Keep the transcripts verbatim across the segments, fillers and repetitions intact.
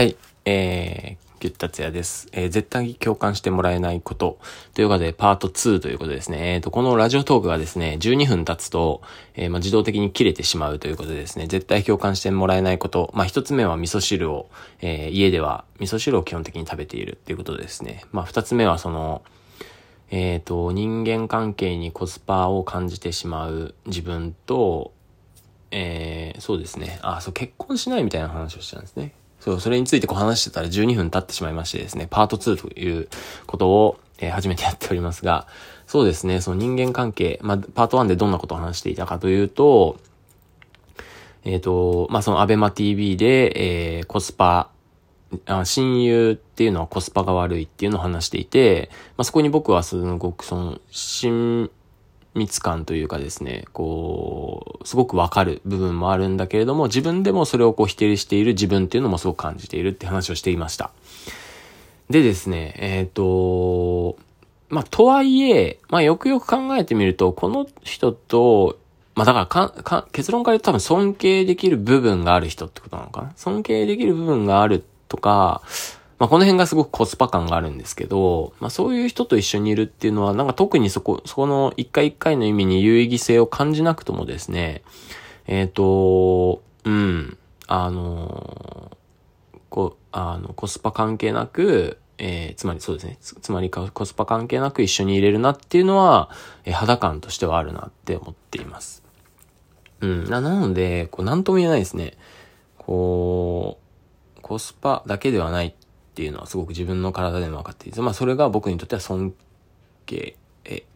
はい、えー、ギュッ達也です、えー。絶対に共感してもらえないことということでパートツーということですね。えーと、このラジオトークがですね、じゅうにふん経つと、えーまあ、自動的に切れてしまうということでですね、絶対共感してもらえないこと、まあ一つ目は味噌汁を、えー、家では味噌汁を基本的に食べているということですね。まあ二つ目はその、えーと、人間関係にコスパを感じてしまう自分と、えー、そうですね、あ、そう、結婚しないみたいな話をしたんですね。そう、それについてこう話してたらじゅうにふん経ってしまいましてですね、パートツーということを、えー、初めてやっておりますが、そうですね、その人間関係、まあ、パートワンでどんなことを話していたかというと、えっと、まあ、そのアベマ ティーブイ で、えー、コスパ、あ、親友っていうのはコスパが悪いっていうのを話していて、まあ、そこに僕はすごくその、親密感というかですね、こうすごくわかる部分もあるんだけれども、自分でもそれをこう否定している自分っていうのもすごく感じているって話をしていました。でですね、えっと、まあとはいえ、まあよくよく考えてみると、この人と、まあだからかか結論から言うと多分尊敬できる部分がある人ってことなのかな。尊敬できる部分があるとか。まあ、この辺がすごくコスパ感があるんですけど、まあ、そういう人と一緒にいるっていうのは、なんか特にそこ、そこの一回一回の意味に有意義性を感じなくともですね、えっと、うん、あの、こ、あの、コスパ関係なく、えー、つまりそうですね、つ、つまりコスパ関係なく一緒にいれるなっていうのは、えー、肌感としてはあるなって思っています。うん、な、なので、こう、なんとも言えないですね。こう、コスパだけではない。っていうのはすごく自分の体でも分かっている。まあそれが僕にとっては尊敬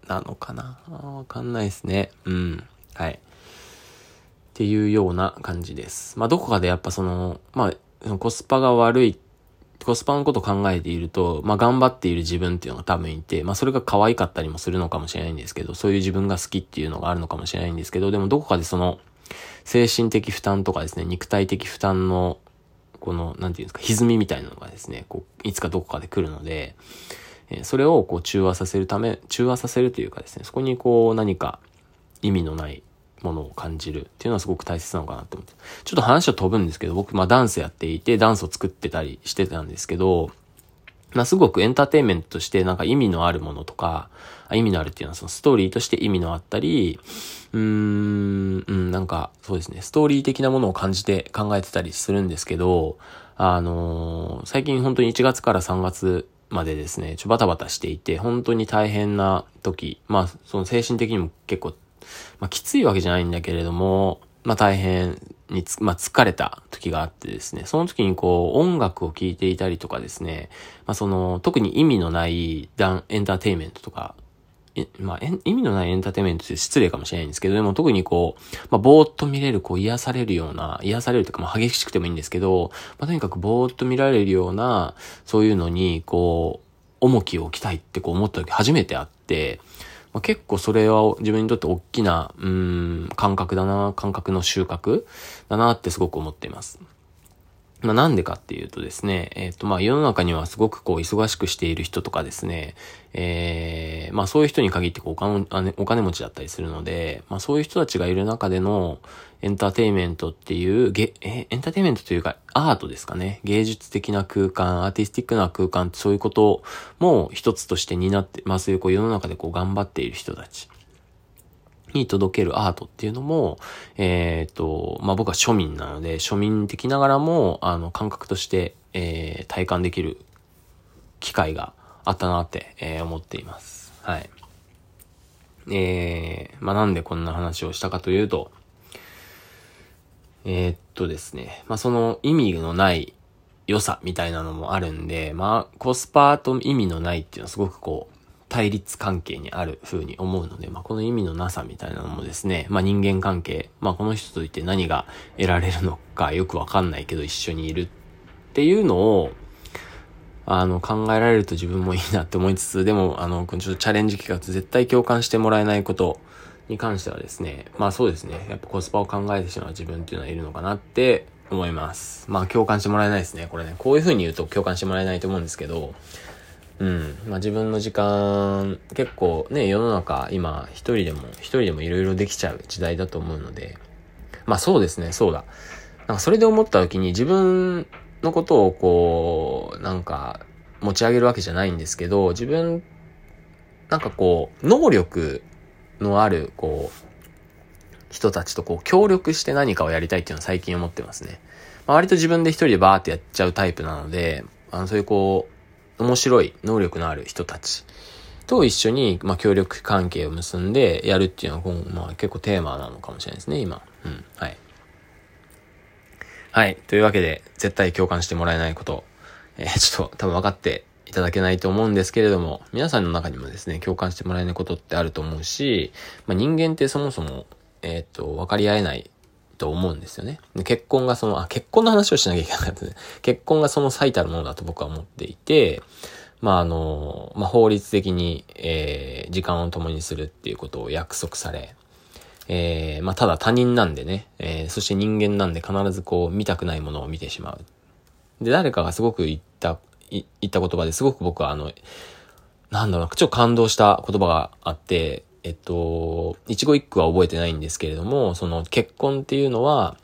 なのかな、わかんないですね。うん、はい、っていうような感じです。まあどこかでやっぱそのまあコスパが悪い、コスパのことを考えていると、まあ頑張っている自分っていうのが多分いて、まあそれが可愛かったりもするのかもしれないんですけど、そういう自分が好きっていうのがあるのかもしれないんですけど、でもどこかでその精神的負担とかですね、肉体的負担のこの、なんていうんですか、歪みみたいなのがですね、こう、いつかどこかで来るので、えー、それをこう中和させるため、中和させるというかですね、そこにこう何か意味のないものを感じるっていうのはすごく大切なのかなと思って。ちょっと話は飛ぶんですけど、僕、まあダンスやっていて、ダンスを作ってたりしてたんですけど、まあすごくエンターテインメントとしてなんか意味のあるものとか、意味のあるっていうのはそのストーリーとして意味のあったり、うーん、うん、なんかそうですね、ストーリー的なものを感じて考えてたりするんですけど、あのー、最近本当にいちがつからさんがつまでですね、ちょバタバタしていて、本当に大変な時、まあその精神的にも結構、まあきついわけじゃないんだけれども、まあ大変につ、まあ疲れた時があってですね、その時にこう音楽を聴いていたりとかですね、まあその特に意味のないダンエンターテインメントとか、まあ、意味のないエンターテインメントって失礼かもしれないんですけど、でも特にこう、まあ、ぼーっと見れる、こう、癒されるような、癒されるというか、まあ、激しくてもいいんですけど、まあ、とにかくぼーっと見られるような、そういうのに、こう、重きを置きたいってこう思った時初めてあって、まあ、結構それは自分にとって大きな、うーん、感覚だな、感覚の収穫だなってすごく思っています。まあ、なんでかっていうとですね、えっと、まあ、世の中にはすごくこう、忙しくしている人とかですね、えー、まあ、そういう人に限ってこうお金、お金持ちだったりするので、まあ、そういう人たちがいる中でのエンターテインメントっていう、げ、え、エンターテインメントというか、アートですかね。芸術的な空間、アーティスティックな空間、そういうことも一つとして担って、まあ、そういうこう、世の中でこう、頑張っている人たちに届けるアートっていうのも、えっと、まあ、僕は庶民なので、庶民的ながらも、あの、感覚として、えー、体感できる機会があったなって、えー、思っています。はい。えー、まあ、なんでこんな話をしたかというと、えー、っとですね、まあ、その意味のない良さみたいなのもあるんで、まあ、コスパと意味のないっていうのはすごくこう、対立関係にある風に思うので、まあ、この意味のなさみたいなのもですね、まあ、人間関係、まあ、この人といて何が得られるのかよくわかんないけど一緒にいるっていうのを、あの、考えられると自分もいいなって思いつつ、でも、あの、ちょっとチャレンジ企画、絶対共感してもらえないことに関してはですね、まあそうですね、やっぱコスパを考えてしまう自分っていうのはいるのかなって思います。まあ共感してもらえないですね、これね。こういう風に言うと共感してもらえないと思うんですけど、うん。まあ、自分の時間、結構ね、世の中、今、一人でも、一人でもいろいろできちゃう時代だと思うので、まあ、そうですね、そうだ。なんか、それで思った時に、自分のことをこうなんか持ち上げるわけじゃないんですけど、自分なんかこう能力のあるこう人たちとこう協力して何かをやりたいっていうのは最近思ってますね。まあ、割と自分で一人でバーってやっちゃうタイプなので、あのそういうこう面白い能力のある人たちと一緒にまあ協力関係を結んでやるっていうのはまあ結構テーマなのかもしれないですね今。うん、はいはい。というわけで絶対共感してもらえないこと、えー、ちょっと多分分かっていただけないと思うんですけれども、皆さんの中にもですね共感してもらえないことってあると思うし、まあ、人間ってそもそもえっと分かり合えないと思うんですよね。で結婚がそのあ結婚の話をしなきゃいけなかったね。結婚がその最たるものだと僕は思っていて、まああのまあ、法律的に、えー、時間を共にするっていうことを約束され、えー、まあただ他人なんでね、えー、そして人間なんで必ずこう見たくないものを見てしまう。で誰かがすごく言ったい言った言葉ですごく僕はあのなんだろうちょっと感動した言葉があって。えっと、一語一句は覚えてないんですけれども、その結婚っていうのは、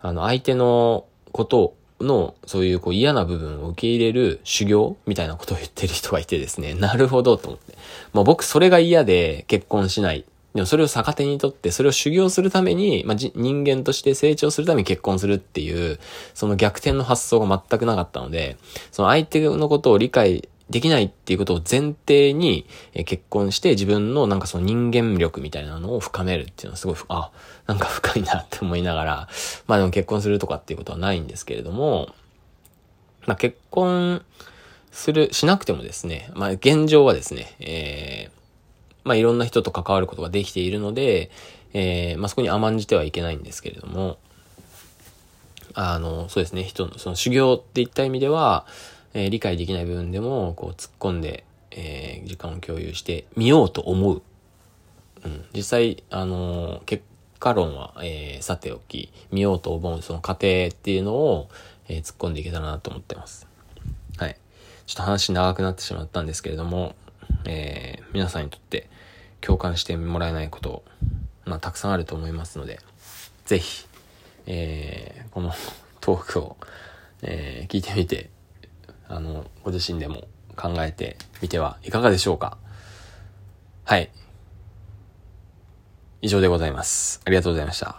あの、相手のことの、そういうこう嫌な部分を受け入れる修行みたいなことを言ってる人がいてですね、なるほどと思って。まあ僕それが嫌で結婚しない。でもそれを逆手にとって、それを修行するために、まあ、人間として成長するために結婚するっていう、その逆転の発想が全くなかったので、その相手のことを理解、できないっていうことを前提に結婚して自分のなんかその人間力みたいなのを深めるっていうのはすごい、あ、なんか深いなって思いながら、まあでも結婚するとかっていうことはないんですけれども、まあ結婚する、しなくてもですね、まあ現状はですね、えー、まあいろんな人と関わることができているので、えー、まあそこに甘んじてはいけないんですけれども、あの、そうですね、人のその修行っていった意味では、えー、理解できない部分でもこう突っ込んで、えー、時間を共有してみようと思う。うん、実際、あのー、結果論は、えー、さておき、見ようと思うその過程っていうのを、えー、突っ込んでいけたらなと思ってます。はい。ちょっと話長くなってしまったんですけれども、えー、皆さんにとって共感してもらえないこと、まあ、たくさんあると思いますので、ぜひ、えー、このトークを、えー、聞いてみて、あのご自身でも考えてみてはいかがでしょうか。はい、以上でございます。ありがとうございました。